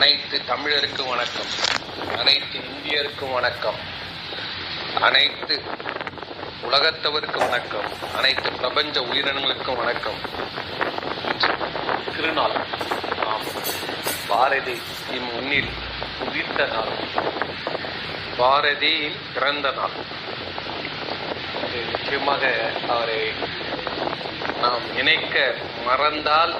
அனைத்து தமிழருக்கு வணக்கம், அனைத்து இந்தியருக்கும் வணக்கம், அனைத்து உலகத்தவருக்கு வணக்கம், அனைத்து பிரபஞ்ச உயிரினங்களுக்கும் வணக்கம். திருநாள் நாம் பாரதி முன்னில் உதித்த நாள், பாரதியின் பிறந்த நாள். நிச்சயமாக அவரை நாம் நினைக்க மறந்தால்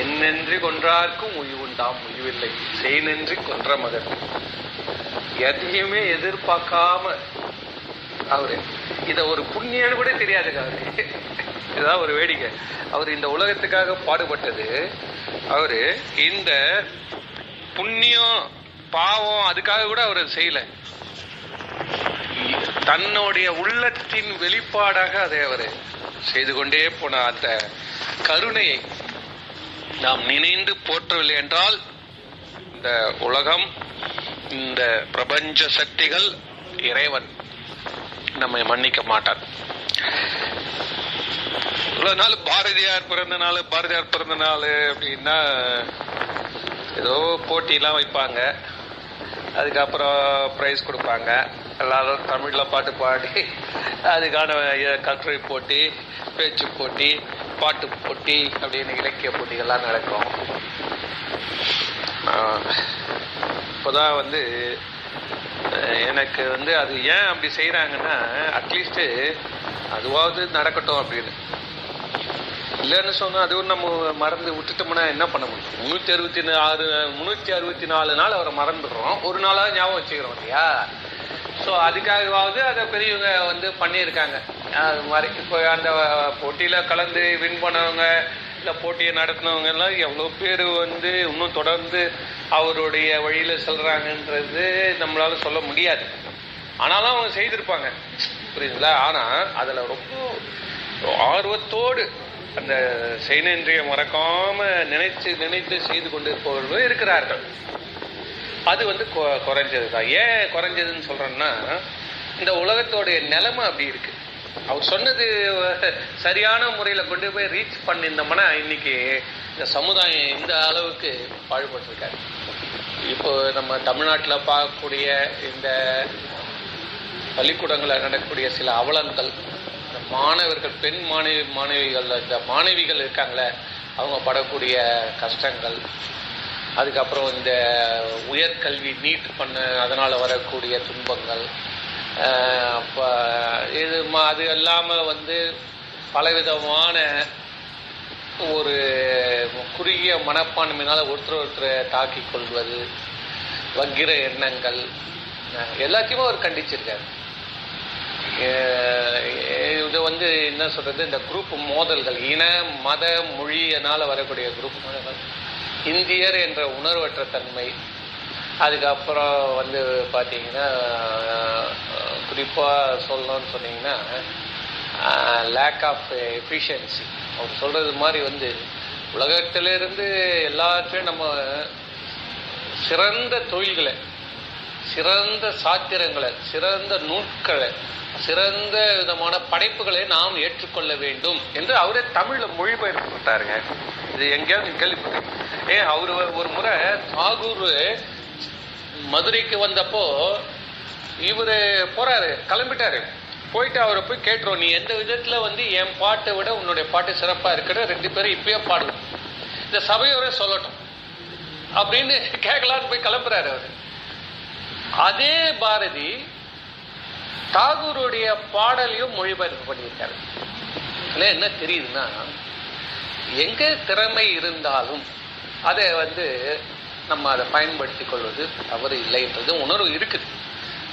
என்னென்று கொன்றார்க்கும் உய்வுண்டாம் உய்வில்லை, செய்நின்று கொன்ற மகன். எதையுமே எதிர்பார்க்காம அவரு இத ஒரு புண்ணியன்னு கூட தெரியாதுங்க. அவரு இதுதான் ஒரு வேடிக்கை. அவர் இந்த உலகத்துக்காக பாடுபட்டது. அவரு இந்த புண்ணியம் பாவம் அதுக்காக கூட அவர் செய்யல, தன்னுடைய உள்ளத்தின் வெளிப்பாடாக அதை அவர் செய்து கொண்டே போன. அந்த கருணையை நாம் நினைந்து போற்றவில்லை என்றால் இந்த உலகம், இந்த பிரபஞ்ச சக்திகள், இறைவன் நம்மை மன்னிக்க மாட்டான். இவ்வளவு நாள் பாரதியார் பிறந்த நாள், பாரதியார் பிறந்த நாள் அப்படின்னா ஏதோ போட்டிலாம் வைப்பாங்க, அதுக்கப்புறம் பிரைஸ் கொடுப்பாங்க, எல்லாரும் தமிழ்ல பாட்டு பாடி, அதுக்கான கட்டுரை போட்டி, பேச்சு போட்டி, பாட்டு போட்டி அப்படின்னு இலக்கிய போட்டிகள்லாம் நடக்கும். இப்போதான் எனக்கு அது ஏன் அப்படி செய்கிறாங்கன்னா, அட்லீஸ்ட் அதுவாவது நடக்கட்டும் அப்படின்னு. இல்லைன்னு சொன்னால் அதுவும் நம்ம மறந்து விட்டுட்டோம்னா என்ன பண்ண முடியும்? 364 நாள் அவரை மறந்துடுறோம், ஒரு நாளாவது ஞாபகம் வச்சுக்கிறோம் இல்லையா? ஸோ அதுக்காகவாவது அதை பெரியவங்க பண்ணியிருக்காங்க. அது மாதிரி இப்போ அந்த போட்டியில் கலந்து வின் பண்ணவங்க இல்லை போட்டியை நடத்தினவங்க எல்லாம் எவ்வளோ பேர் இன்னும் தொடர்ந்து அவருடைய வழியில் செல்கிறாங்கன்றது நம்மளால சொல்ல முடியாது. ஆனாலும் அவங்க செய்திருப்பாங்க, புரியுதுங்களா? ஆனால் அதில் ரொம்ப ஆர்வத்தோடு அந்த செய்நின்றைய மறக்காம நினைத்து நினைத்து செய்து கொண்டிருப்பவர்களும் இருக்கிறார்கள். அது குறைஞ்சது தான். ஏன் குறைஞ்சதுன்னு சொல்றேன்னா, இந்த உலகத்தோடைய நிலைமை அப்படி இருக்கு. அவர் சொன்னது சரியான முறையில் கொண்டு போய் ரீச் பண்ணியிருந்தோம்னா இன்னைக்கு இந்த சமுதாயம் இந்த அளவுக்கு பாழ்பட்டிருக்காரு. இப்போ நம்ம தமிழ்நாட்டில் பார்க்கக்கூடிய இந்த பள்ளிக்கூடங்களில் நடக்கக்கூடிய சில அவலங்கள், இந்த மாணவர்கள், பெண் மாணவிகள், இந்த மாணவிகள் இருக்காங்களே, அவங்க படக்கூடிய கஷ்டங்கள், அதுக்கப்புறம் இந்த உயர்கல்வி நீட் பண்ண அதனால் வரக்கூடிய துன்பங்கள், இது அது இல்லாமல் பலவிதமான ஒரு குறுகிய மனப்பான்மையினால் ஒருத்தரை தாக்கி கொள்வது, வக்கிர எண்ணங்கள், எல்லாத்தையுமே அவர் கண்டிச்சிருக்காரு. இது என்ன சொல்றது, இந்த குரூப் மோதல்கள், இன மத மொழியினால் வரக்கூடிய குரூப் மோதல்கள், இந்தியர் என்ற உணர்வற்ற தன்மை, அதுக்கப்புறம் பார்த்தீங்கன்னா குறிப்பாக சொல்லணும்னு சொன்னீங்கன்னா லேக் ஆஃப் எஃபிஷியன்சி. அவர் சொல்கிறது மாதிரி உலகத்திலிருந்து எல்லாத்தையும் நம்ம சிறந்த தொழில்களை, சிறந்த சாத்திரங்களை, சிறந்த நூல்களை, சிறந்த விதமான படைப்புகளை நாம் ஏற்றுக்கொள்ள வேண்டும் என்று அவரே தமிழில் மொழிபெயர்த்து விட்டாருங்க. இது எங்கேயாவது கேள்விப்பட்டேன். அவரு ஒரு முறை தாகூர் மதுரைக்கு வந்தப்போ இவரு போறாரு, கிளம்பிட்டாரு. போயிட்டு அவரை போய் கேட்டுறோம், நீ எந்த விதத்துல என் பாட்டை விட உன்னுடைய பாட்டு சிறப்பா இருக்கிற, ரெண்டு பேரும் இப்பயே பாடுவோம், இந்த சபையோட சொல்லட்டும் அப்படின்னு கேட்கலான்னு போய் கிளம்புறாரு அவரு. அதே பாரதி தாகூருடைய பாடலையும் மொழிபெயர்ப்பு பண்ணியிருக்காரு. இல்லை என்ன தெரியுதுன்னா, எங்கே திறமை இருந்தாலும் அதை நம்ம அதை பயன்படுத்தி கொள்வது தவறு இல்லைன்றது உணர்வு இருக்குது.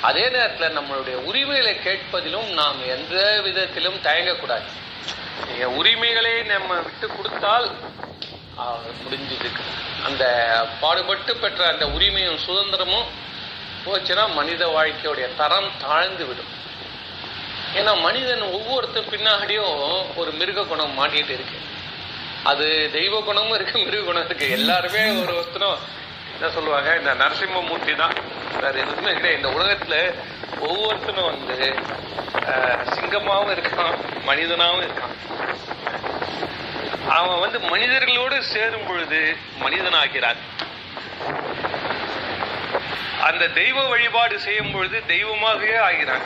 அதே நேரத்தில் நம்மளுடைய உரிமைகளை கேட்பதிலும் நாம் எந்த விதத்திலும் தயங்கக்கூடாது. உரிமைகளை நம்ம விட்டு கொடுத்தால் முடிஞ்சிருக்கு. அந்த பாடுபட்டு பெற்ற அந்த உரிமையும் சுதந்திரமும் போச்சுன்னா மனித வாழ்க்கையுடைய தரம் தாழ்ந்து விடும். ஏன்னா மனிதன் ஒவ்வொருத்தர் பின்னாடியும் ஒரு மிருக குணம் மாட்டிகிட்டு இருக்கு. அது தெய்வ குணமும் இருக்கு, மிருக குணம் இருக்கு. எல்லாருமே ஒரு ஒருத்தரும் என்ன சொல்லுவாங்க, இந்த நரசிம்மமூர்த்தி தான் வேற எதுவுமே கிடையாது. இந்த உலகத்துல ஒவ்வொருத்தரும் சிங்கமாவும் இருக்கான், மனிதனாவும் இருக்கான். அவன் வந்து மனிதர்களோடு சேரும் பொழுது மனிதனாகிறான். அந்த தெய்வ வழிபாடு செய்யும் பொழுது தெய்வமாகவே ஆகிறான்.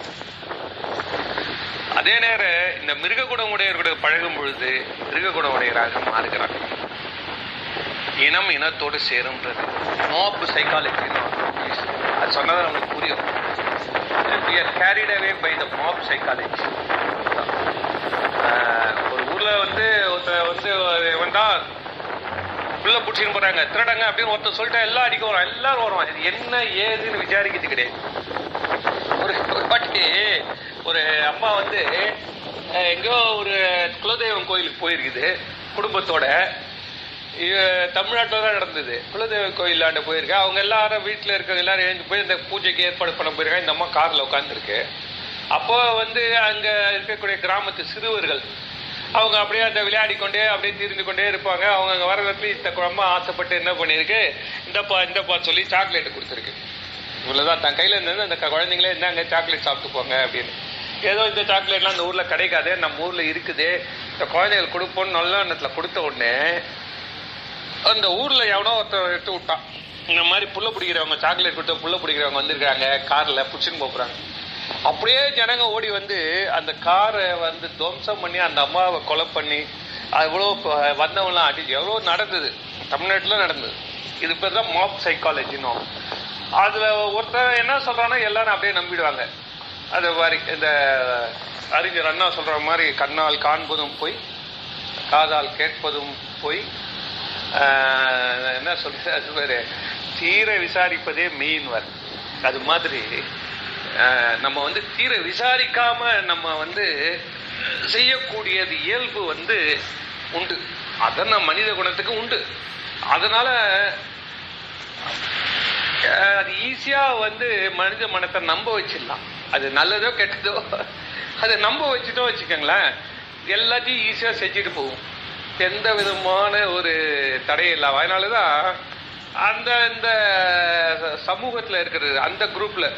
அதே நேரம் இந்த மிருக குணம் உடையவர்களோடு பழகும் பொழுது மிருக குணம் உடையவராக மாறுகிறான். இனம் இனத்தோடு சேரும்ன்றது நோப்பு சைக்காலஜி. அது சொன்னதை நம்மளுக்கு புரியும். We are carried away by the mob psychology. ஒரு ஊர்ல வந்து உள்ள பிடிச்சின்னு போறாங்க, திருடங்க அப்படின்னு ஒருத்தர் சொல்லிட்டா எல்லாம் அடிக்க வரும், எல்லாரும் வருவான். இது என்ன ஏதுன்னு விசாரிக்கிறது கிடையாது. ஒரு பாட்டி ஒரு அம்மா வந்து எங்கோ ஒரு குலதெய்வம் கோயிலுக்கு போயிருக்குது குடும்பத்தோட. தமிழ்நாட்டில் தான் நடந்தது. குலதெய்வ கோயிலாண்ட போயிருக்கேன். அவங்க எல்லாரும் வீட்டில் இருக்கவங்க எல்லாரும் எழுந்து போய் இந்த பூஜைக்கு ஏற்பாடு பண்ண போயிருக்காங்க. இந்த அம்மா காரில் உட்காந்துருக்கு. அப்போ வந்து அங்கே இருக்கக்கூடிய கிராமத்து சிறுவர்கள் அவங்க அப்படியே அந்த விளையாடிக்கொண்டே அப்படியே தீர்ந்து கொண்டே இருப்பாங்க. அவங்க அங்கே வர இடத்துல இந்த குழம்பு ஆசைப்பட்டு என்ன பண்ணியிருக்கு, இந்தப்பா சொல்லி சாக்லேட்டு கொடுத்துருக்கு. இவ்வளோதான் தன் கையில் இருந்தது. அந்த குழந்தைங்களே இருந்தாங்க சாக்லேட் சாப்பிட்டு போங்க அப்படின்னு. ஏதோ இந்த சாக்லேட்லாம் அந்த ஊரில் கிடைக்காது, நம்ம ஊரில் இருக்குது, இந்த குழந்தைகள் கொடுப்போன்னு நல்ல எண்ணத்தில் கொடுத்த உடனே அந்த ஊரில் எவனோ ஒருத்தர் எடுத்து விட்டான். இந்த மாதிரி புள்ள பிடிக்கிறவங்க, சாக்லேட் கொடுத்த புள்ள பிடிக்கிறவங்க வந்துருக்காங்க, காரில் பிடிச்சின்னு போகிறாங்க. அப்படியே ஜனங்க ஓடி வந்து அந்த காரை வந்து துவம்சம் பண்ணி அந்த அம்மாவை கொலை பண்ணி அவ்வளோ வந்தவங்களாம் அடிச்சு எவ்வளோ நடந்தது, தமிழ்நாட்டில் நடந்தது. இது பேர் தான் மாப் சைக்காலஜின்னு. அதில் ஒருத்தர் என்ன சொல்கிறானோ எல்லாரும் அப்படியே நம்பிடுவாங்க. அது மாதிரி இந்த அறிஞர் அண்ணா சொல்கிற மாதிரி கண்ணால் காண்பதும் போய் காதால் கேட்பதும் போய் என்ன சொல்ற தீர விசாரிப்பதே மெயின் வர். அது மாதிரி நம்ம வந்து தீர விசாரிக்காம நம்ம வந்து செய்யக்கூடியது இயல்பு வந்து உண்டு. அதன மனித குணத்துக்கு உண்டு. அதனால அது ஈஸியா வந்து மனித மனத்தை நம்ப வச்சிடலாம். அது நல்லதோ கெட்டதோ அதை நம்ப வச்சுட்டோம் வச்சுக்கோங்களேன், எல்லாத்தையும் ஈஸியா செஞ்சுட்டு போவோம், எந்த விதமான ஒரு தடையும் இல்லாம. அதனால தான் அந்த இந்த சமூகத்தில் இருக்கிறது அந்த குரூப்பில்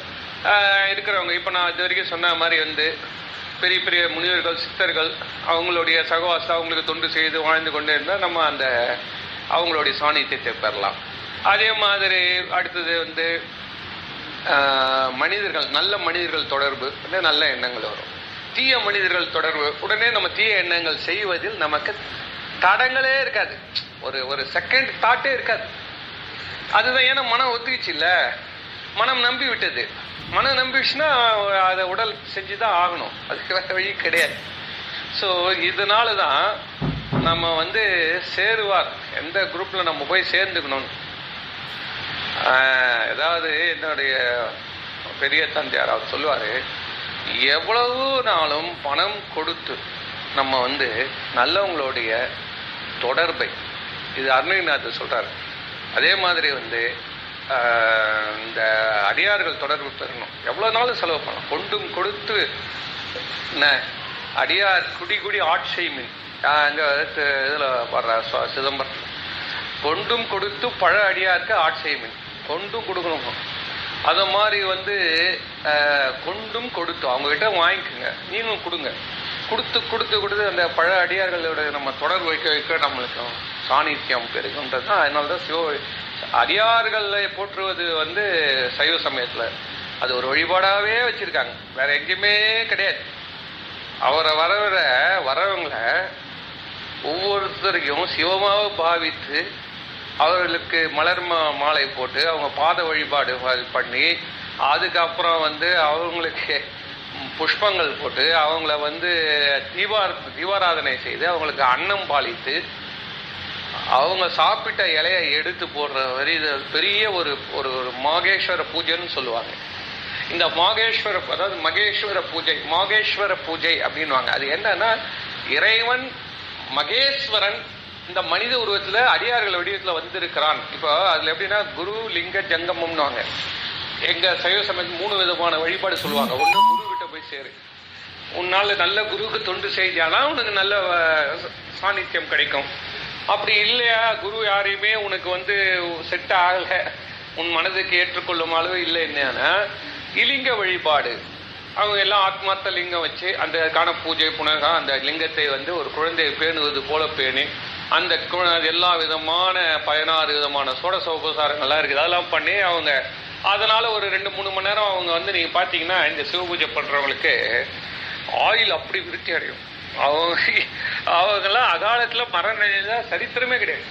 இருக்கிறவங்க, இப்போ நான் இது வரைக்கும் சொன்ன மாதிரி வந்து பெரிய பெரிய முனிவர்கள் சித்தர்கள் அவங்களுடைய சகவாசம் அவங்களுக்கு தொண்டு செய்து வாழ்ந்து கொண்டே இருந்தால் நம்ம அந்த அவங்களுடைய சாநித்தியத்தை பெறலாம். அதே மாதிரி அடுத்தது வந்து மனிதர்கள், நல்ல மனிதர்கள் தொடர்பு வந்து நல்ல எண்ணங்கள் வரும். தீய மனிதர்கள் தொடர்பு உடனே நம்ம தீய எண்ணங்கள் செய்வதில் நமக்கு தடங்களே இருக்காது, ஒரு செகண்ட் தாட்டே இருக்காது. அதுதான் ஏன்னா மனம் ஒத்துக்கிச்சு இல்ல, மனம் நம்பி விட்டது. மனம் நம்பிடுச்சுன்னா அதை உடல் செஞ்சுதான் ஆகணும், அதுக்கு வேற வழி கிடையாது. ஸோ இதனால தான் நம்ம வந்து சேருவார் எந்த குரூப்ல நம்ம போய் சேர்ந்துக்கணும். ஏதாவது என்னுடைய பெரிய தந்தையார் அவர் சொல்லுவாரு, எவ்வளவு நாளும் பணம் கொடுத்து நம்ம வந்து நல்லவங்களுடைய தொடர்பை, இது அருணகிரிநாதர் சொல்றாரு, அதே மாதிரி வந்து இந்த அடியார்கள் தொடர்பு பெறணும். எவ்வளோ நாளும் செலவு பண்ணணும், கொண்டும் கொடுத்து அடியார் குடி குடி ஆட்சை மீன் அங்கே இதில் வர்ற சிதம்பரம், கொண்டும் கொடுத்து பழ அடியாருக்கு ஆட்சை மீன் கொண்டும் கொடுக்கணும். அதை மாதிரி வந்து கொண்டும் கொடுத்து அவங்ககிட்ட வாங்கிக்கோங்க, நீங்களும் கொடுங்க. கொடுத்து கொடுத்து கொடுத்து அந்த பழ அடியார்களோட நம்ம தொடர்பு வைக்க வைக்க நம்மளுக்கு சாநித்தியம் பெருகுன்றது தான். அதனால தான் சிவ அடியார்களை போற்றுவது வந்து சைவ சமயத்தில் அது ஒரு வழிபாடாகவே வச்சுருக்காங்க, வேற எங்கேயுமே கிடையாது. அவரை வரவங்களை ஒவ்வொருத்தருக்கும் சிவமாக பாவித்து அவர்களுக்கு மலர் மாலை போட்டு அவங்க பாத வழிபாடு பண்ணி, அதுக்கப்புறம் வந்து அவங்களுக்கு புஷ்பங்கள் போட்டு அவங்கள வந்து தீபாராதனை செய்து அவங்களுக்கு அன்னம் பாலித்து அவங்க சாப்பிட்ட இலையை எடுத்து போடுற வரை இது பெரிய ஒரு ஒரு மாகேஸ்வர பூஜைன்னு சொல்லுவாங்க. இந்த மாகேஸ்வர, அதாவது மகேஸ்வர பூஜை, மாகேஸ்வர பூஜை அப்படின்வாங்க. அது என்னன்னா இறைவன் மகேஸ்வரன் இந்த மனித உருவத்துல அடியார்கள் வடிவத்தில் வந்திருக்கிறான். இப்போ அதுல எப்படின்னா குரு லிங்க ஜங்கமம்னுவாங்க. எங்க சைவ சமயத்து 3 விதமான வழிபாடு சொல்லுவாங்க. ஒன்று, குரு கிட்ட போய் சேரு, உன்னால நல்ல குருவுக்கு தொண்டு செய்தானா உனக்கு நல்ல சாநித்தியம் கிடைக்கும். அப்படி இல்லையா குரு யாரையுமே உனக்கு வந்து செட் ஆகல, உன் மனதுக்கு ஏற்றுக்கொள்ளும் அளவு இல்லைன்னா இலிங்க வழிபாடு. அவங்க எல்லாம் ஆத்மார்த்த லிங்கம் வச்சு அந்த காண பூஜை புனகா அந்த லிங்கத்தை வந்து ஒரு குழந்தையை பேணுவது போல பேணி அந்த எல்லா விதமான 16 விதமான சோடச உபசாரங்கள்லாம் இருக்குது. அதெல்லாம் பண்ணி அவங்க அதனால் ஒரு 2-3 மணி நேரம் அவங்க வந்து நீங்கள் பார்த்தீங்கன்னா இந்த சிவபூஜை பண்ணுறவங்களுக்கு ஆயில் அப்படி விருத்தி அடையும். அவங்கெல்லாம் அகாலத்தில் மரணம் அடைஞ்சதா சரித்திரமே கிடையாது.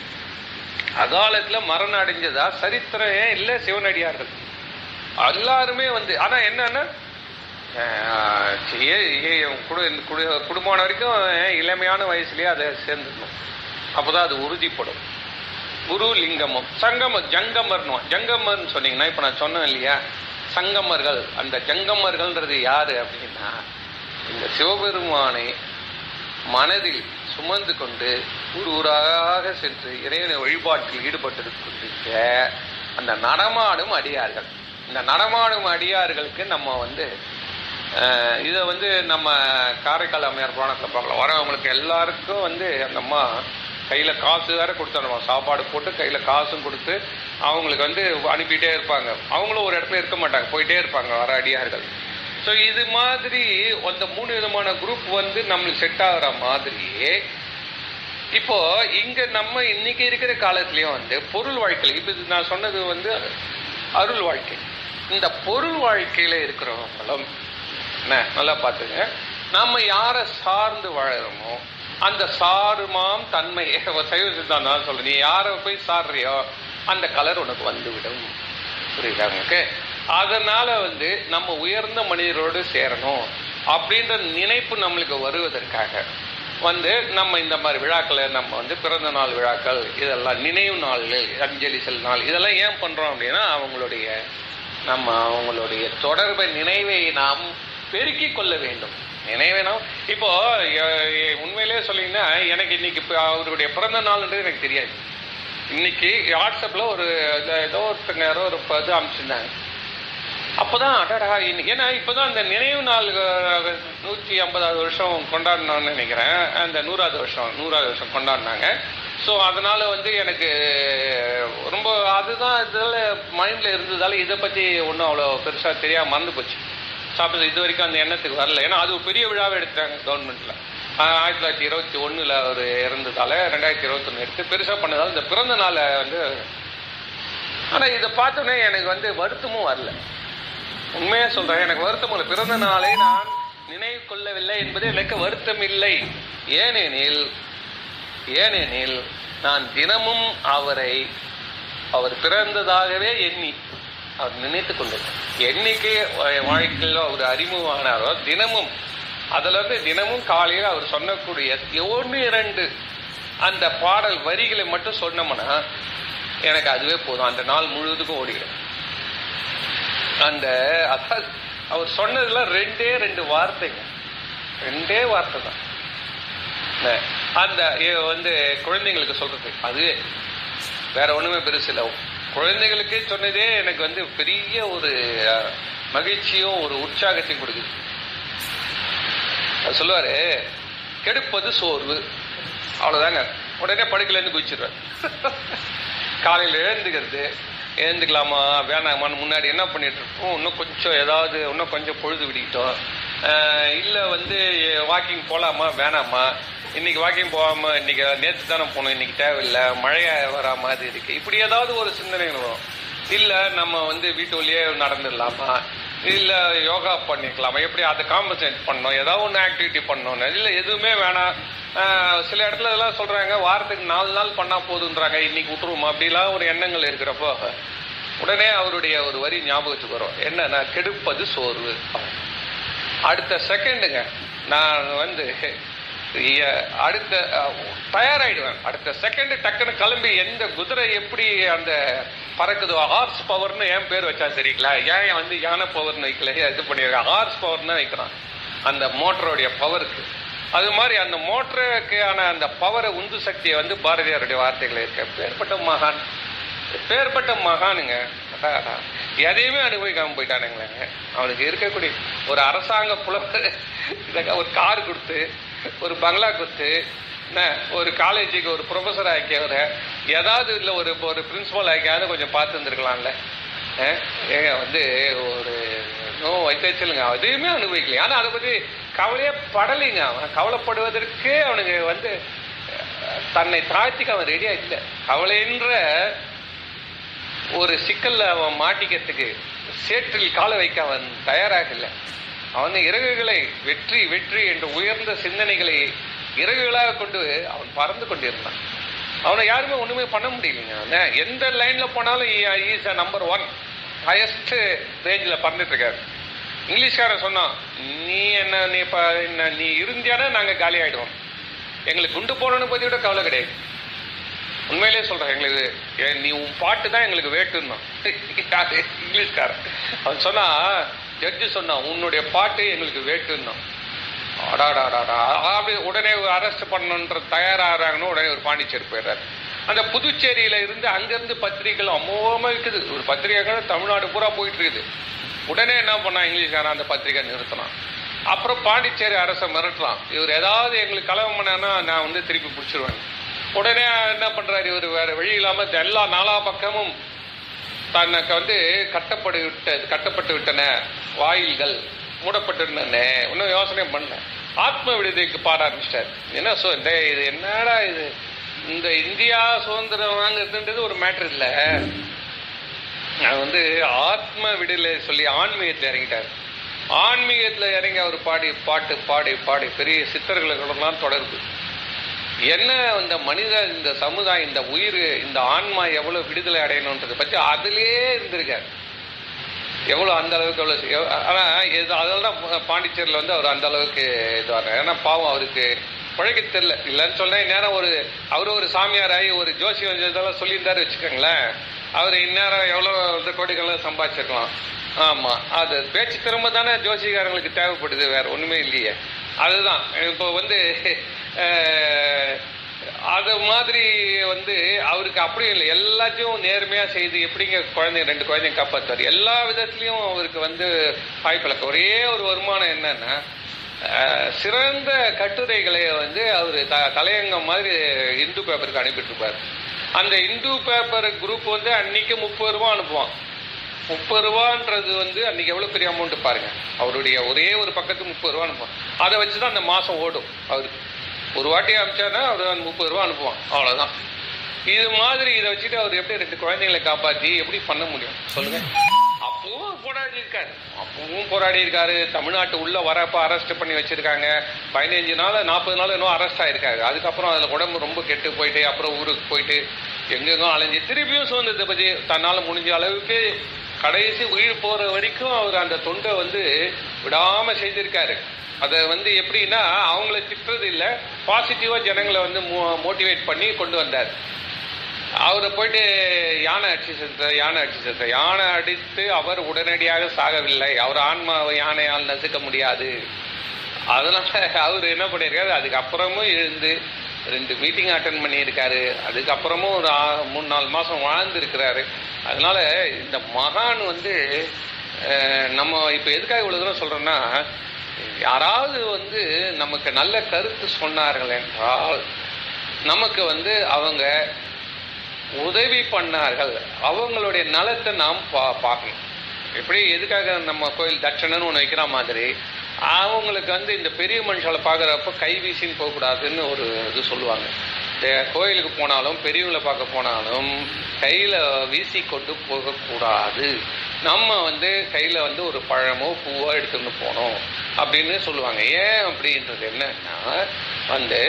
அகாலத்தில் மரணம் அடைஞ்சதா சரித்திரமே இல்லை சிவனடியார்கள் எல்லாருமே வந்து. ஆனால் என்னன்னா குடும்பமான வரைக்கும் இளமையான வயசுலேயே அதை சேர்ந்துக்கணும். அப்போதான் அது உறுதிப்படும். குரு லிங்கமம் சங்கமம் ஜங்கமர்னு ஜங்கமர்னு சொன்னீங்கன்னா இப்போ நான் சொன்னேன் இல்லையா சங்கமர்கள், அந்த ஜங்கமர்கள்ன்றது யாரு அப்படின்னா இந்த சிவபெருமானை மனதில் சுமந்து கொண்டு ஊர் ஊராக சென்று இறைவனை வழிபாட்டில் ஈடுபட்டிருக்கின்ற அந்த நடமாடும் அடியார்கள். இந்த நடமாடும் அடியார்களுக்கு நம்ம வந்து இதை வந்து நம்ம காரைக்கால் அம்மையார் புராணத்தில் பார்க்கலாம். வரவங்களுக்கு எல்லாருக்கும் வந்து அந்த அம்மா கையில் காசு வேற கொடுத்தோம்மா, சாப்பாடு போட்டு கையில் காசும் கொடுத்து அவங்களுக்கு வந்து அனுப்பிகிட்டே இருப்பாங்க. அவங்களும் ஒரு இடத்துல இருக்க மாட்டாங்க, போயிட்டே இருப்பாங்க வர அடியார்கள். ஸோ இது மாதிரி அந்த 3 விதமான குரூப் வந்து நம்மளுக்கு செட் ஆகிற மாதிரி இப்போ இங்கே நம்ம இன்னைக்கு இருக்கிற காலத்துலேயும் வந்து பொருள் வாழ்க்கையில் இப்போ நான் சொன்னது வந்து அருள் வாழ்க்கை. இந்த பொருள் வாழ்க்கையில் இருக்கிறவங்களும் என்ன நல்லா பார்த்துங்க, நம்ம யாரை சார்ந்து வாழறோமோ அந்த சாருமாம் தன்மையை சைவ சித்தாந்தம் சொல்ல, நீ யாரை போய் சாடுறியோ அந்த கலர் உனக்கு வந்துவிடும். புரியுதா உங்களுக்கு? அதனால வந்து நம்ம உயர்ந்த மனிதரோடு சேரணும் அப்படின்ற நினைப்பு நம்மளுக்கு வருவதற்காக வந்து நம்ம இந்த மாதிரி விழாக்களை நம்ம வந்து பிறந்த நாள் விழாக்கள் இதெல்லாம் நினைவு நாள்கள் அஞ்சலி செல் நாள் இதெல்லாம் ஏன் பண்ணுறோம் அப்படின்னா அவங்களுடைய தொடர்பை நினைவை நாம் பெருக்கி கொள்ள வேண்டும். நினைவேனா இப்போ உண்மையிலே சொல்லிங்கன்னா எனக்கு இன்னைக்கு அவருடைய பிறந்த நாள்ன்றது எனக்கு தெரியாது. இன்னைக்கு வாட்ஸ்அப்பில் ஒரு ஏதோ ஒருத்தங்க யாரோ ஒரு இது அனுப்பிச்சிருந்தாங்க. அப்போதான் அடடா இன்னைக்கு ஏன்னா இப்போதான் அந்த நினைவு நாள் 150வது வருஷம் கொண்டாடினோன்னு நினைக்கிறேன். அந்த 100வது வருஷம் கொண்டாடினாங்க. ஸோ அதனால வந்து எனக்கு ரொம்ப அதுதான் இதில் மைண்டில் இருந்ததால இதை பற்றி ஒன்றும் அவ்வளோ பெருசாக தெரியாமல் மறந்து போச்சு. சாப்பிட்டு இது வரைக்கும் அந்த எண்ணத்துக்கு வரல. ஏன்னா அது ஒரு பெரிய விழாவை எடுத்துட்டாங்க கவர்மெண்ட்டில். 1921 அவர் இறந்ததால 2021 எடுத்து பெருசாக பண்ணதால் இந்த பிறந்த நாளை வந்து. ஆனால் இதை பார்த்தோன்னே எனக்கு வந்து வருத்தமும் வரல. உண்மையாக சொல்கிறேன், எனக்கு வருத்தம் இல்லை. பிறந்த நாளை நான் நினைவு கொள்ளவில்லை என்பது எனக்கு வருத்தம் இல்லை. ஏனெனில் நான் தினமும் அவர் பிறந்ததாகவே எண்ணி அவர் நினைத்து கொண்டிருக்கேன். என்னைக்கே வாழ்க்கையில் அவர் அறிமுகமானாரோ தினமும் அதில் வந்து தினமும் காலையில் அவர் சொன்னக்கூடிய 1-2 அந்த பாடல் வரிகளை மட்டும் சொன்னோம்னா எனக்கு அதுவே போதும். அந்த நாள் முழுவதுக்கும் ஓடிடும். அவர் சொன்னதுல 2 வார்த்தை தான் அந்த வந்து குழந்தைங்களுக்கு சொல்றது. அதுவே வேற ஒண்ணுமே பெருசு இல்லை. குழந்தைங்களுக்கு சொன்னதே எனக்கு வந்து பெரிய ஒரு மகிழ்ச்சியும் ஒரு உற்சாகத்தையும் கொடுக்குது. சொல்லுவாரு, கெடுப்பது சோர்வு, அவ்வளவுதாங்க. உடனே படுக்கலேருந்து குதிச்சிடுவார். காலையில் எழுந்துக்கலாமா வேணாமான்னு முன்னாடி என்ன பண்ணிட்டு இருப்போம், இன்னும் கொஞ்சம் ஏதாவது இன்னும் கொஞ்சம் பொழுது விடிக்கிட்டோம், இல்லை வந்து வாக்கிங் போகலாமா வேணாமா, இன்னைக்கு வாக்கிங் போகாம இன்னைக்கு நேற்று தானே போனோம், இன்னைக்கு தேவையில்லை, மழையா வரா மாதிரி இருக்கு, இப்படி ஏதாவது ஒரு சிந்தனைகள் வரும். இல்லை நம்ம வந்து வீட்டுக்குள்ளேயே நடந்துடலாமா, இல்லை யோகா பண்ணிக்கலாமா, எப்படி அதை காம்பன்சேட் பண்ணணும், ஏதாவது ஒன்று ஆக்டிவிட்டி பண்ணணும், இல்லை எதுவுமே வேணாம். சில இடத்துல இதெல்லாம் சொல்கிறாங்க, வாரத்துக்கு 4 நாள் பண்ணால் போதுன்றாங்க, இன்னைக்கு விட்டுருவோம், அப்படிலாம் ஒரு எண்ணங்கள் இருக்கிறப்போ உடனே அவருடைய ஒரு வரி ஞாபகத்துக்கு வரும். என்னன்னா, கெடுப்பது சோர்வு. அடுத்த செகண்டுங்க நான் வந்து அடுத்த தயாராகிடுவேன். அடுத்த செகண்டு டக்குன்னு கிளம்பி எந்த குதிரை எப்படி அந்த பறக்குதோ, ஹார்ஸ் பவர்னு என் பேர் வச்சா சரிங்களா, ஏன் வந்து யானை பவர்னு வைக்கல, இது பண்ணியிருக்கேன் ஹார்ஸ் பவர்னு வைக்கிறான் அந்த மோட்டருடைய பவருக்கு. அது மாதிரி அந்த மோட்டருக்கான அந்த பவரை உந்து சக்தியை வந்து பாரதியாருடைய வார்த்தைகள் இருக்க பேர்பட்ட மகானுங்க எதையுமே அனுபவிக்காமல் போயிட்டானுங்களேங்க. அவனுக்கு இருக்கக்கூடிய ஒரு அரசாங்க புலவர், ஒரு கார் கொடுத்து, ஒரு பங்களா கொடுத்து, ஒரு காலேஜுக்கு ஒரு ப்ரொஃபஸர் ஆக்கியவரை ஏதாவது இல்லை ஒரு பிரின்சிபல் ஆக்கியாவது கொஞ்சம் பார்த்துருந்துருக்கலாம்ல. ஏங்க வந்து ஒரு ஓ எச்சலுங்க எதுவுமே அனுபவிக்கலையா? ஆனால் அதை பற்றி கவலையே படலைங்க. அவன் கவலைப்படுவதற்கே அவனுக்கு வந்து தன்னை தாழ்த்திக்க அவன் ரெடியாக இல்லை. கவலைன்ற ஒரு சிக்கலில் அவன் மாட்டிக்கிறதுக்கு சேற்றில் காலை வைக்க அவன் தயாராகலை. அவன் இறகுகளை வெற்றி வெற்றி என்ற உயர்ந்த சிந்தனைகளை இறகுகளாக கொண்டு அவன் பறந்து கொண்டிருந்தான். அவனை யாருமே ஒன்றுமே பண்ண முடியலைங்க. எந்த லைனில் போனாலும் is a number one, highest ரேஞ்சில் பறந்துட்டு இருக்காரு. இங்கிலீஷ்காரன் சொன்னான், நீ என்ன நீ இப்போ என்ன நீ இருந்தியானா நாங்கள் காலி ஆகிடுவோம், எங்களுக்கு குண்டு போகணுன்னு பற்றி விட கவலை கிடையாது. உண்மையிலே சொல்கிறேன், எங்களுக்கு நீ உன் பாட்டு தான் எங்களுக்கு வேட்டுன்னா இங்கிலீஷ்காரன் அவன் சொன்னான், ஜட்ஜு சொன்னான் உன்னுடைய பாட்டு எங்களுக்கு வேட்டுன்னா. அடாடாடாடா அப்படி உடனே அரெஸ்ட் பண்ணணுன்ற தயாராகிறாங்கன்னு உடனே ஒரு பாண்டிச்சேரி போயிடுறாரு. அந்த புதுச்சேரியில் இருந்து அங்கேருந்து பத்திரிகைகள் அமோகமாக இருக்குது, ஒரு பத்திரிகைகள் தமிழ்நாடு பூரா போயிட்டு இருக்குது. உடனே என்ன பண்ணான் இங்கிலீஷ்காரன், அந்த பத்திரிகை நிறுத்தினான். அப்புறம் பாண்டிச்சேரி அரசை மிரட்டலாம், இவர் ஏதாவது எங்களுக்கு கலவம் பண்ணான்னா நான் வந்து திருப்பி பிடிச்சிருவேன். உடனே என்ன பண்ணுறாரு இவர், வேறு வழி இல்லாமல் எல்லா நாலா பக்கமும் தனக்கு வந்து கட்டப்பட்டு விட்டன வாயில்கள், மூடப்பட்டிருந்தானே, இன்னும் யோசனை பண்ண ஆத்ம விடுதிக்கு பாட ஆரம்பிச்சிட்டார். என்ன இது என்னடா இது, இந்த இந்தியா சுதந்திரம் வாங்கிறதுன்றது ஒரு மேட்டர் இல்லை, நான் வந்து ஆத்ம விடுதலை சொல்லி ஆன்மீகத்தில் இறங்கிட்டார். ஆன்மீகத்தில் இறங்கி அவர் பாடி பெரிய சித்தர்களுக்குலாம் தொடர்பு. என்ன இந்த மனித இந்த சமுதாயம் இந்த உயிர் இந்த ஆன்மா எவ்வளோ விடுதலை அடையணுன்றதை பற்றி அதிலே இருந்திருக்கார். எவ்வளோ அந்த அளவுக்கு எவ்வளோ, ஆனால் இது அதில் தான் பாண்டிச்சேரியில் வந்து அவர் அந்த அளவுக்கு இதுவாக, ஏன்னா பாவம் அவருக்கு பழக்க தெரியல. இல்லைன்னு சொன்னால் இந்நேரம் ஒரு அவரும் ஒரு சாமியாராகி ஒரு ஜோசி இதெல்லாம் சொல்லியிருந்தாரு வச்சுக்கோங்களேன், அவர் இந்நேரம் எவ்வளோ இந்த கோடிகள்லாம் சம்பாதிச்சிருக்கலாம். ஆமாம், அது பேச்சு திறமை தானே ஜோசிகாரங்களுக்கு தேவைப்படுது, வேறு ஒன்றுமே இல்லையே. அதுதான் இப்போ வந்து அது மாதிரி வந்து அவருக்கு அப்படியும் இல்லை, எல்லாத்தையும் நேர்மையாக செய்து எப்படிங்க குழந்தைங்க 2 குழந்தைங்க காப்பாற்றுவார், எல்லா விதத்துலேயும் அவருக்கு வந்து வாய்ப்பிழக்க. ஒரே ஒரு வருமானம் என்னன்னா சிறந்த கட்டுரைகளை வந்து அவர் தலையங்கம் மாதிரி இந்து பேப்பருக்கு அனுப்பிட்டுருப்பார். அந்த இந்து பேப்பர் குரூப் வந்து அன்றைக்கி 30 ரூபா அனுப்புவான். 30 ரூபான்றது வந்து அன்றைக்கி எவ்வளோ பெரிய அமௌண்ட்டு பாருங்கள், அவருடைய ஒரே ஒரு பக்கத்து 30 ரூபா அனுப்புவான். அதை வச்சு தான் அந்த மாதம் ஓடும். அவருக்கு ஒரு வாட்டி அனுப்பிச்சானா அவர் அந்த 30 ரூபா அனுப்புவான், அவ்வளோதான். இது மாதிரி இதை வச்சுட்டு அவர் எப்படி 2 குழந்தைங்களை காப்பாற்றி எப்படி பண்ண முடியும் சொல்லுங்கள்? அப்பவும் போராடி இருக்காரு. தமிழ்நாட்டு உள்ள வரப்போ அரெஸ்ட் பண்ணி வச்சிருக்காங்க. 15 நாள் 40 நாள் இன்னும் அரெஸ்ட் ஆகிருக்காரு. அதுக்கப்புறம் அதில் உடம்பு ரொம்ப கெட்டு போயிட்டு அப்புறம் ஊருக்கு போயிட்டு எங்கெங்கும் அலைஞ்சி திருப்பியும் சுதந்திரத்தை பற்றி தன்னால் முடிஞ்ச அளவுக்கு கடைசி உயிர் போகிற வரைக்கும் அவர் அந்த தொண்டை வந்து விடாமல் செய்திருக்காரு. அதை வந்து எப்படின்னா அவங்கள திட்டுறது இல்லை, பாசிட்டிவாக ஜனங்களை வந்து மோட்டிவேட் பண்ணி கொண்டு வந்தார். அவரை போயிட்டு யானை அடித்து அவர் உடனடியாக சாகவில்லை. அவர் ஆன்மாவை யானையால் நசுக்க முடியாது. அதனால அவர் என்ன பண்ணியிருக்காரு, அதுக்கப்புறமும் எழுந்து 2 மீட்டிங் அட்டன் பண்ணியிருக்காரு. அதுக்கப்புறமும் ஒரு 3-4 மாதம் வாழ்ந்துருக்கிறாரு. அதனால இந்த மகான் வந்து நம்ம இப்போ எதுக்காக இவ்வளோ தூரம் சொல்கிறோன்னா, யாராவது வந்து நமக்கு நல்ல கருத்து சொன்னார்கள் என்றால் நமக்கு வந்து அவங்க உதவி பண்ணார்கள், அவங்களுடைய நலத்தை நாம் பார்க்கணும். எப்படி எதுக்காக நம்ம கோயில் தட்சணைன்னு ஒன்று வைக்கிற மாதிரி அவங்களுக்கு வந்து இந்த பெரிய மனுஷால பார்க்குறப்ப கை வீசின்னு போகக்கூடாதுன்னு ஒரு இது சொல்லுவாங்க. கோயிலுக்கு போனாலும் பெரியவங்களை பார்க்க போனாலும் கையில் வீசி கொண்டு போகக்கூடாது, நம்ம வந்து கையில் வந்து ஒரு பழமோ பூவோ எடுத்துன்னு போனோம் அப்படின்னு சொல்லுவாங்க. ஏன் அப்படின்றது என்னன்னா வந்து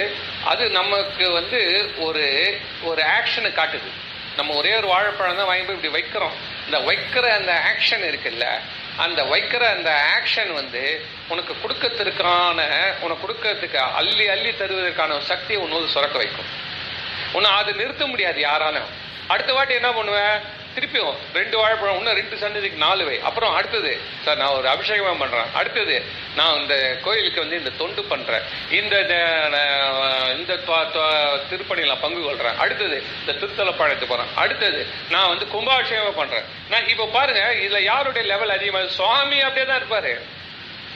அது நமக்கு வந்து ஒரு ஒரு ஆக்ஷனை காட்டுது. நம்ம ஒரே ஒரு வாழைப்பழம் தான் வாங்கி போய் இப்படி வைக்கிறோம். இந்த வைக்கிற அந்த ஆக்ஷன் இருக்குல்ல, அந்த வைக்கிற அந்த ஆக்ஷன் வந்து உனக்கு கொடுக்கறதுக்கு அள்ளி அள்ளி தருவதற்கான ஒரு சக்தியை ஒன்று சுரக்க வைக்கும். ஒன்று அது நிறுத்த முடியாது யாராலும். அடுத்த வாட்டி என்ன பண்ணுவேன், திருப்பியும் 2 வாழைப்பழம் இன்னும் 2 சன்னதிக்கு 4 வை, அப்புறம் அடுத்தது சார் நான் ஒரு அபிஷேகமாக பண்ணுறேன், அடுத்தது நான் இந்த கோயிலுக்கு வந்து இந்த தொண்டு பண்ணுறேன், இந்த திருப்பணியில் நான் பங்கு கொள்கிறேன், அடுத்தது இந்த திருத்தல பழத்து போகிறேன், அடுத்தது நான் வந்து கும்பாபிஷேகம் பண்ணுறேன். நான் இப்போ பாருங்கள் இதில் யாருடைய லெவல் அதிகமாக சுவாமி அப்படியே தான் இருப்பார்.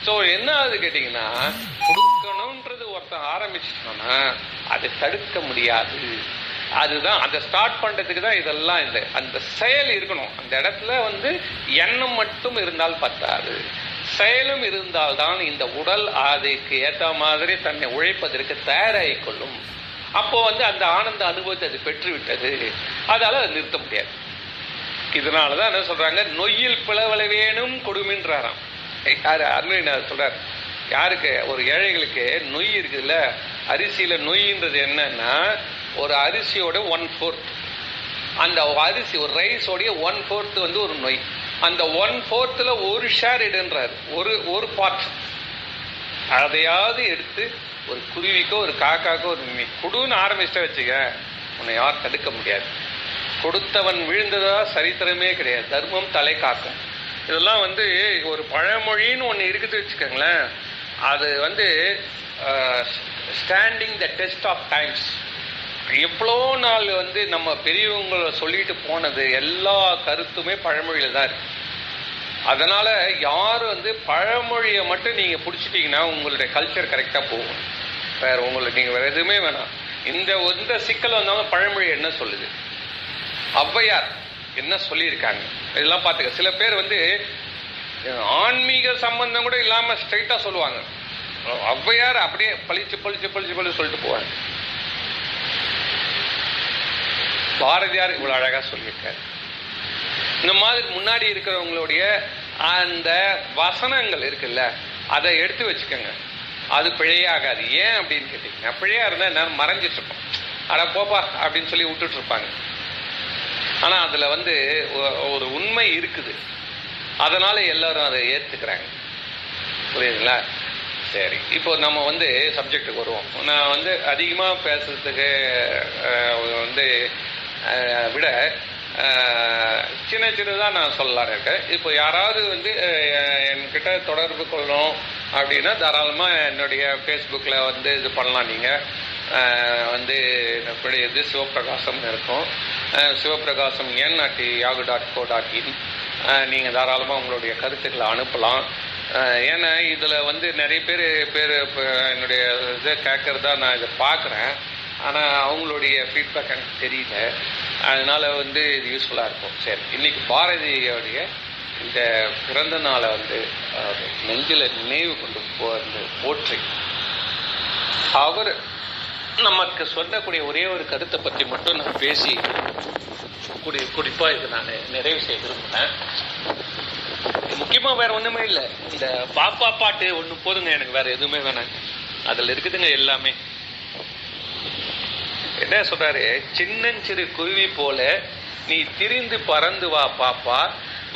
ஸோ என்ன அது கேட்டிங்கன்னா, கொடுக்கணுன்றது ஒருத்தன் ஆரம்பிச்சிட்டோன்னா அதை தடுக்க முடியாது. அதுதான் அந்த ஸ்டார்ட் பண்ணுறதுக்கு தான் இதெல்லாம் இந்த அந்த செயல் இருக்கணும். அந்த இடத்துல வந்து எண்ணம் மட்டும் இருந்தால் பத்தாது, செயலும் இருந்தால்தான் இந்த உடல் அதுக்கு ஏற்ற மாதிரி தன்னை உழைப்பதற்கு தயாராகிக் கொள்ளும். அப்போ அந்த ஆனந்த அனுபவத்தை அது பெற்றுவிட்டது, அதால அதை நிறுத்த முடியாது. இதனாலதான் என்ன சொல்றாங்க, நொய்யில் பிளவளவேனும் கொடுமின்றாராம். யாரு அருணகிரிநாதர் சொல்றார், யாருக்கு? ஒரு ஏழைகளுக்கு நொய் இருக்குதுல்ல, அரிசியில நொய்ன்றது என்னன்னா ஒரு அரிசியோட 1/4, அந்த அரிசி ஒரு ரைஸோடைய 1/4 ஒரு நொய். அந்த 1/4 ஒரு ஷேர் எடுன்றார், ஒரு பார்ட். அதையாவது எடுத்து ஒரு குருவிக்கோ ஒரு காக்காக்கோ ஒரு கொடுன்னு ஆரம்பிச்சுட்டா வச்சுக்க, உன்னை யார் தடுக்க முடியாது. கொடுத்தவன் விழுந்ததா சரித்திரமே கிடையாது. தர்மம் தலை காக்கும். இதெல்லாம் ஒரு பழமொழின்னு ஒன்று இருக்குது வச்சுக்கோங்களேன். அது standing the test of times. எவ்வளோ நாள் நம்ம பெரியவங்களை சொல்லிட்டு போனது எல்லா கருத்துமே பழமொழியில தான் இருக்கு. அதனால யார் பழமொழியை மட்டும் நீங்கள் பிடிச்சிட்டிங்கன்னா உங்களுடைய கல்ச்சர் கரெக்டாக போகும். வேறு உங்களுக்கு நீங்கள் வேறு எதுவுமே வேணாம். இந்த சிக்கல் வந்தாலும் பழமொழி என்ன சொல்லுது, ஔவையார் என்ன சொல்லியிருக்காங்க, இதெல்லாம் பார்த்துக்க. சில பேர் ஆன்மீக சம்பந்தம் கூட இல்லாமல் ஸ்ட்ரைட்டாக சொல்லுவாங்க. ஔவையார் அப்படியே பழிச்சு பழிச்சு பழிச்சு பழிச்சு சொல்லிட்டு போவாங்க. பாரதியார் இவ்வளோ அழகாக சொல்லியிருக்காரு. இந்த மாதிரி முன்னாடி இருக்கிறவங்களுடைய அந்த வசனங்கள் இருக்குல்ல, அதை எடுத்து வச்சுக்கோங்க. அது பிழையாகாது. ஏன் அப்படின்னு கேட்டீங்கன்னா, பிழையா இருந்தால் எல்லாரும் மறைஞ்சிட்டு இருப்போம், அட போப்பா அப்படின்னு சொல்லி விட்டுட்டு இருப்பாங்க. ஆனால் அதில் ஒரு உண்மை இருக்குது. அதனால எல்லாரும் அதை ஏற்றுக்கிறாங்க. புரியுதுங்களா? சரி, இப்போ நம்ம சப்ஜெக்டுக்கு வருவோம். நான் அதிகமாக பேசுறதுக்கு விட சின்ன சின்னதாக நான் சொல்லலான்னு இருக்கேன். இப்போ யாராவது என்கிட்ட தொடர்பு கொள்ளணும் அப்படின்னா தாராளமாக என்னுடைய ஃபேஸ்புக்கில் இது பண்ணலாம். நீங்கள் என்னுடைய சிவபிரகாசம் இருக்கும், sivaprakasamn@yahoo.co.in. நீங்கள் தாராளமாக உங்களுடைய கருத்துக்களை அனுப்பலாம். ஏன்னா இதில் நிறைய பேர் என்னுடைய இதை கேட்கறதா நான் இதை பார்க்குறேன். ஆனால் அவங்களுடைய ஃபீட்பேக் எனக்கு தெரியல. அதனால இது யூஸ்ஃபுல்லாக இருக்கும். சரி, இன்னைக்கு பாரதியுடைய இந்த பிறந்த நாளை நெஞ்சில் நினைவு கொண்டு போற்றி அவர் நமக்கு சொல்லக்கூடிய ஒரே ஒரு கருத்தை பற்றி மட்டும் நான் பேசி குறிப்பாக இது நான் நிறைவு செய்ய விரும்புகிறேன். முக்கியமாக வேற ஒன்றுமே இல்லை. இந்த பாப்பா பாட்டு ஒன்று போதுங்க, எனக்கு வேற எதுவுமே வேணாங்க. அதில் இருக்குதுங்க எல்லாமே. என்ன சொல்றாரு, சின்னஞ்சிறு குருவி போல நீ திரிந்து பறந்து வா பாப்பா,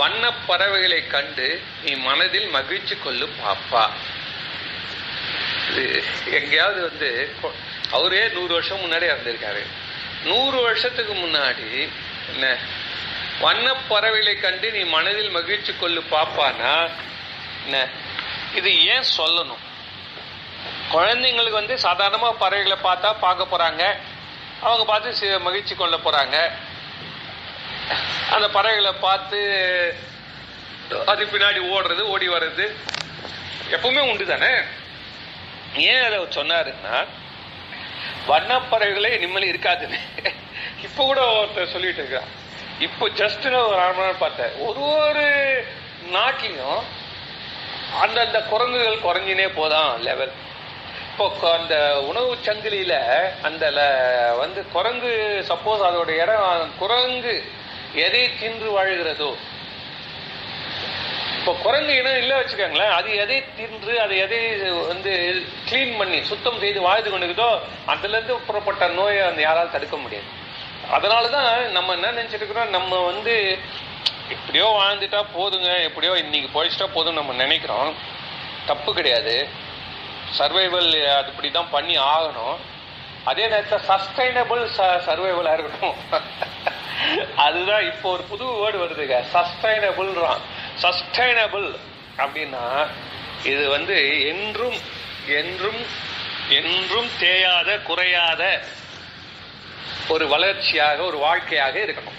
வண்ண பறவைகளை கண்டு நீ மனதில் மகிழ்ச்சி கொள்ளு பாப்பா. எங்கேயாவது அவரே 100 வருஷம் முன்னாடி இறந்திருக்காரு. 100 வருஷத்துக்கு முன்னாடி என்ன, வண்ண பறவைகளை கண்டு நீ மனதில் மகிழ்ச்சி கொள்ளு பாப்பானா என்ன, இது ஏன் சொல்லணும்? குழந்தைங்களுக்கு சாதாரணமா பறவைகளை பார்த்தா பார்க்க போறாங்க, அவங்க பார்த்து மகிழ்ச்சி கொள்ள போறாங்க. அந்த பறவைகளை பார்த்து அது பின்னாடி ஓடுறது ஓடி வர்றது எப்பவுமே உண்டு தானே. ஏன் அதை சொன்னாருன்னா, வண்ணப்பறவைகளே இனிமேல் இருக்காதுன்னு இப்போ கூட ஒருத்தர் சொல்லிட்டு இருக்கிறான். இப்போ ஜஸ்ட் ஒரு ஆர்வம் பார்த்தேன், ஒரு நாட்டிலையும் அந்தந்த குரங்குகள் குறைஞ்சினே போதான் லெவல். இப்போ அந்த உணவு சங்கிலியில அந்த குரங்கு, சப்போஸ் அதோட இடம், குரங்கு எதை தின்று வாழ்கிறதோ, இப்போ குரங்கு இடம் இல்லை வச்சுக்காங்களேன், அது எதை தின்று அதை எதை கிளீன் பண்ணி சுத்தம் செய்து வாழ்ந்து கொண்டிருக்குதோ அதுலேருந்து புறப்பட்ட நோயை யாராலும் தடுக்க முடியாது. அதனாலதான் நம்ம என்ன நினைச்சிட்டு இருக்கிறோம், நம்ம எப்படியோ வாழ்ந்துட்டா போதுங்க, எப்படியோ இன்னைக்கு போயிடுச்சுட்டா போதும் நம்ம நினைக்கிறோம். தப்பு கிடையாது. சர்வைவல் அப்படி தான் பண்ணி ஆகணும். அதே நேரத்தில் சஸ்டைனபிள் சர்வைவலாக இருக்கணும். அதுதான் இப்போ ஒரு புது வேர்டு வருதுங்க, சஸ்டைனபிள்றான். சஸ்டைனபிள் அப்படின்னா இது என்றும் என்றும் என்றும் தேயாத குறையாத ஒரு வளர்ச்சியாக ஒரு வாழ்க்கையாக இருக்கணும்.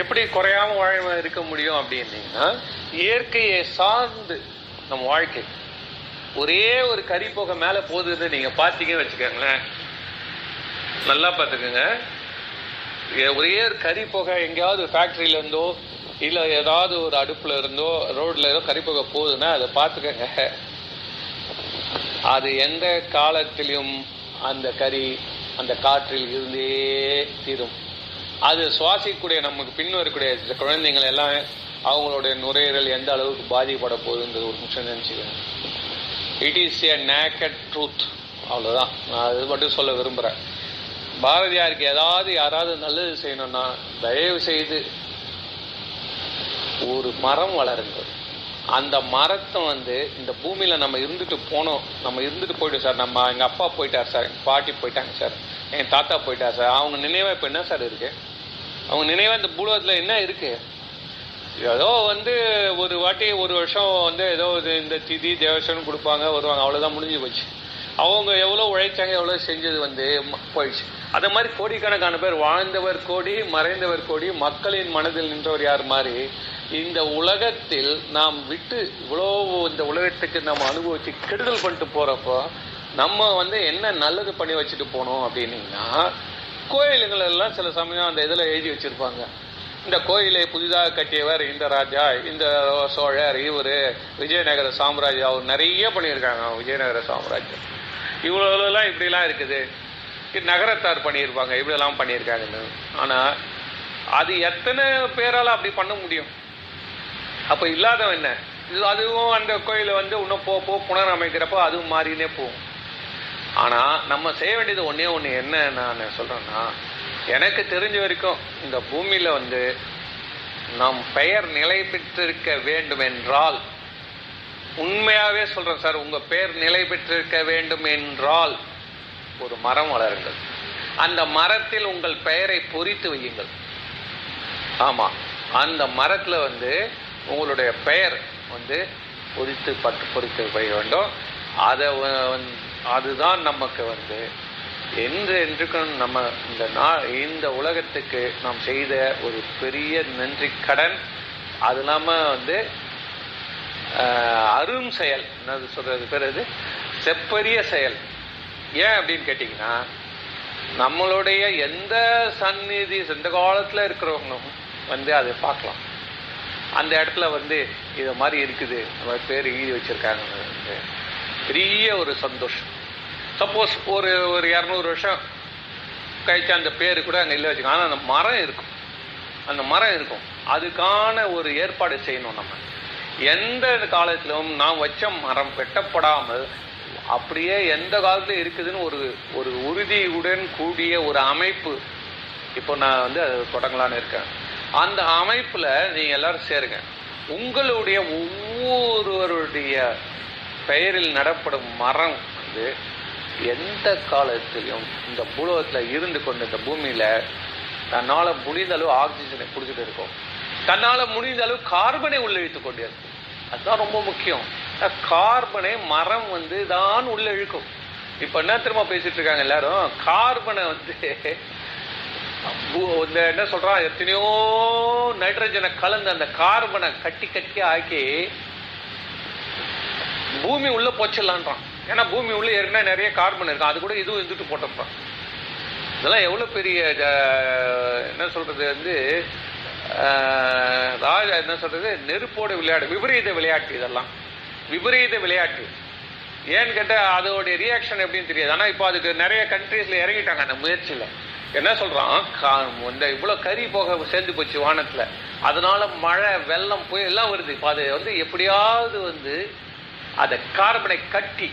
எப்படி குறையாம வாழ இருக்க முடியும் அப்படின்னா, இயற்கையை சார்ந்து நம்ம வாழ்க்கை. ஒரே ஒரு கறி போக மேல போகுதுன்னு நீங்க பாத்தீங்க வச்சுக்கோங்களேன், நல்லா பாத்துக்கோங்க. ஒரே ஒரு கறி போக எங்கேயாவது ஃபேக்டரியில இருந்தோ இல்லை ஏதாவது ஒரு அடுப்பில் இருந்தோ ரோட்டில் ஏதோ கரிப்புகை போகுதுன்னா அதை பார்த்துக்க. அது எந்த காலத்திலும் அந்த கறி அந்த காற்றில் இருந்தே தீரும். அது சுவாசிக்கூடிய நமக்கு பின் வரக்கூடிய குழந்தைங்கள் எல்லாம் அவங்களுடைய நுரையீரல் எந்த அளவுக்கு பாதிக்கப்பட போகுதுன்றது ஒரு நிமிஷம் நினச்சிக்கணும். It is a naked truth, அவ்வளோதான். நான் அது மட்டும் சொல்ல விரும்புகிறேன். பாரதியாருக்கு ஏதாவது யாராவது நல்லது செய்யணும்னா தயவு செய்து ஒரு மரம் வளருங்க. அந்த மரத்தை இந்த பூமியில நம்ம இருந்துட்டு போனோம், நம்ம இருந்துட்டு போயிட்டோம் சார், நம்ம எங்க அப்பா போயிட்டார் சார், எங்க பாட்டி போயிட்டாங்க சார், எங்க தாத்தா போயிட்டார் சார், அவங்க நினைவா இப்ப என்ன சார் இருக்கு? அவங்க நினைவா இந்த பூலோகத்துல என்ன இருக்கு? ஏதோ ஒரு வாட்டி ஒரு வருஷம் ஏதோ இந்த திதி தேவசம் கொடுப்பாங்க, வருவாங்க, அவ்வளவுதான், முடிஞ்சு போச்சு. அவங்க எவ்வளவு உழைச்சாங்க, எவ்வளவு செஞ்சது போயிடுச்சு. அதே மாதிரி கோடிக்கணக்கான பேர், வாழ்ந்தவர் கோடி மறைந்தவர் கோடி, மக்களின் மனதில் நின்றவர் யார் மாதிரி இந்த உலகத்தில் நாம் விட்டு இவ்வளோ இந்த உலகத்துக்கு நம்ம அனுபவிச்சு கெடுதல் பண்ணிட்டு போறப்போ நம்ம என்ன நல்லது பண்ணி வச்சுட்டு போனோம் அப்படின்னீங்கன்னா, கோயில்கள் எல்லாம் சில சமயம் அந்த இதில் எழுதி வச்சிருப்பாங்க, இந்த கோயிலை புதிதாக கட்டியவர் இந்த ராஜா, இந்த சோழர், இவர் விஜயநகர சாம்ராஜ்யம், அவர் நிறைய பண்ணியிருக்காங்க, விஜயநகர சாம்ராஜ்யம் இவ்வளோலாம் இப்படிலாம் இருக்குது, நகரத்தார் பண்ணியிருப்பாங்க, இப்படிலாம் பண்ணியிருக்காங்கன்னு. ஆனால் அது எத்தனை பேரால் அப்படி பண்ண முடியும்? அப்போ இல்லாதவன் என்ன இது, அதுவும் அந்த கோயிலை இன்னும் போ புனரமைக்கிறப்போ அதுவும் மாறினே போகும். ஆனால் நம்ம செய்ய வேண்டியது ஒன்றே ஒன்று, என்ன நான் சொல்கிறேன்னா, எனக்கு தெரிஞ்ச வரைக்கும் இந்த பூமியில் நம் பெயர் நிலை பெற்றிருக்க வேண்டும் என்றால், உண்மையாகவே சொல்கிறேன் சார், உங்கள் பெயர் நிலை பெற்றிருக்க வேண்டும் என்றால் ஒரு மரம் வளருங்கள். அந்த மரத்தில் உங்கள் பெயரை பொறித்து வையுங்கள். ஆமாம், அந்த மரத்தில் உங்களுடைய பெயர் பொறித்து வைக்க வேண்டும். அதை அதுதான் நமக்கு என்றென்றுக்கும் நம்ம இந்த உலகத்துக்கு நாம் செய்த ஒரு பெரிய நன்றி கடன். அது இல்லாமல் அரும் செயல், என்னது சொல்றது பேர், அது செப்பரிய செயல். ஏன் அப்படின்னு கேட்டிங்கன்னா, நம்மளுடைய எந்த சந்நிதி எந்த காலத்தில் இருக்கிறவங்களும் அதை பார்க்கலாம். அந்த இடத்துல இதை மாதிரி இருக்குது, நம்ம பேர் எழுதி வச்சுருக்காங்க, பெரிய ஒரு சந்தோஷம். சப்போஸ் ஒரு ஒரு 200 வருஷம் கழிச்சா அந்த பேரு கூட அங்கே இல்லை வச்சுக்கோங்க, ஆனால் அந்த மரம் இருக்கும், அந்த மரம் இருக்கும். அதுக்கான ஒரு ஏற்பாடு செய்யணும். நம்ம எந்த காலத்திலும் நாம் வச்ச மரம் வெட்டப்படாமல் அப்படியே எந்த காலத்திலும் இருக்குதுன்னு ஒரு ஒரு உறுதியுடன் கூடிய ஒரு அமைப்பு இப்போ நான் அது தொடங்கலான்னு இருக்கேன். அந்த அமைப்பில் நீங்கள் எல்லாரும் சேருங்க. உங்களுடைய ஒவ்வொருவருடைய பெயரில் நடப்படும் மரம் எந்த காலத்திலையும் இந்த பூலோகத்தில் இருந்து கொண்டு இந்த பூமியில் தன்னால் முடிந்த அளவு ஆக்சிஜனை கொடுத்துட்டு இருக்கும், தன்னால் முடிந்த அளவு கார்பனை உள்ளிழுத்து கொண்டே இருக்கும். அதுதான் ரொம்ப முக்கியம். கார்பனை மரம் தான் உள்ள இழுக்கும். இப்போ என்ன திரும்ப பேசிட்டு இருக்காங்க எல்லாரும், கார்பனை என்ன சொல்றான், எத்தனையோ நைட்ரஜனை கலந்து அந்த கார்பனை கட்டி கட்டி ஆக்கி பூமி உள்ள போச்சிடலான்றான். ஏன்னா பூமி உள்ள ஏற்கனவே நிறைய கார்பன் இருக்கும், அது கூட இதுவும் இருந்துட்டு போட்டோம்ப்பான். இதெல்லாம் எவ்வளோ பெரிய என்ன சொல்றது, ராஜா என்ன சொல்றது, நெருப்போட விளையாடு, விபரீத விளையாட்டு. இதெல்லாம் விபரீத விளையாட்டு ஏன்னு கேட்டால் அதோடைய ரியாக்ஷன் எப்படின்னு தெரியாது. ஆனால் இப்போ அதுக்கு நிறைய கண்ட்ரீஸ்ல இறங்கிட்டாங்க அந்த முயற்சியில். என்ன சொல்றான், இந்த இவ்வளோ கறி போக சேர்ந்து போச்சு வானத்தில், அதனால மழை வெள்ளம் போய் எல்லாம் வருது. இப்போ அது எப்படியாவது அதை கார்பனை கட்டி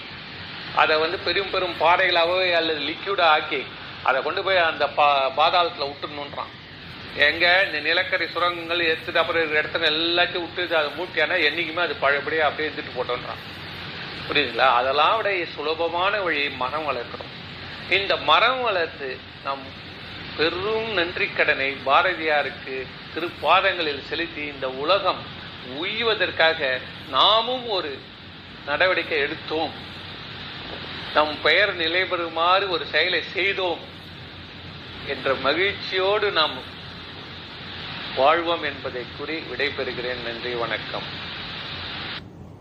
அதை பெரும் பெரும் பாறைகளாகவே அல்லது லிக்யூடாக ஆக்கி அதை கொண்டு போய் அந்த பாதாளத்தில் விட்டுணுன்றான். எங்கே இந்த நிலக்கரி சுரங்கங்கள் எடுத்துட்டு அப்புறம் இருக்கிற இடத்துல எல்லாத்தையும் விட்டு அதை மூட்டியானா என்றைக்குமே அது பழையபடியே அப்படியே எடுத்துட்டு போட்டோன்றான். புரியுதுங்களா? அதெல்லாம் விட சுலபமான வழி மரம் வளர்க்கணும். இந்த மரம் வளர்த்து நம் பெரும் நன்றி கடனை பாரதியாருக்கு திருப்பாதங்களில் செலுத்தி இந்த உலகம் உய்வதற்காக நாமும் ஒரு நடவடிக்கை எடுத்தோம், நம் பெயர் நிலைபெறுமாறு ஒரு செயலை செய்தோம் என்ற மகிழ்ச்சியோடு நாம் வாழ்வோம் என்பதை கூறி விடைபெறுகிறேன். நன்றி, வணக்கம்.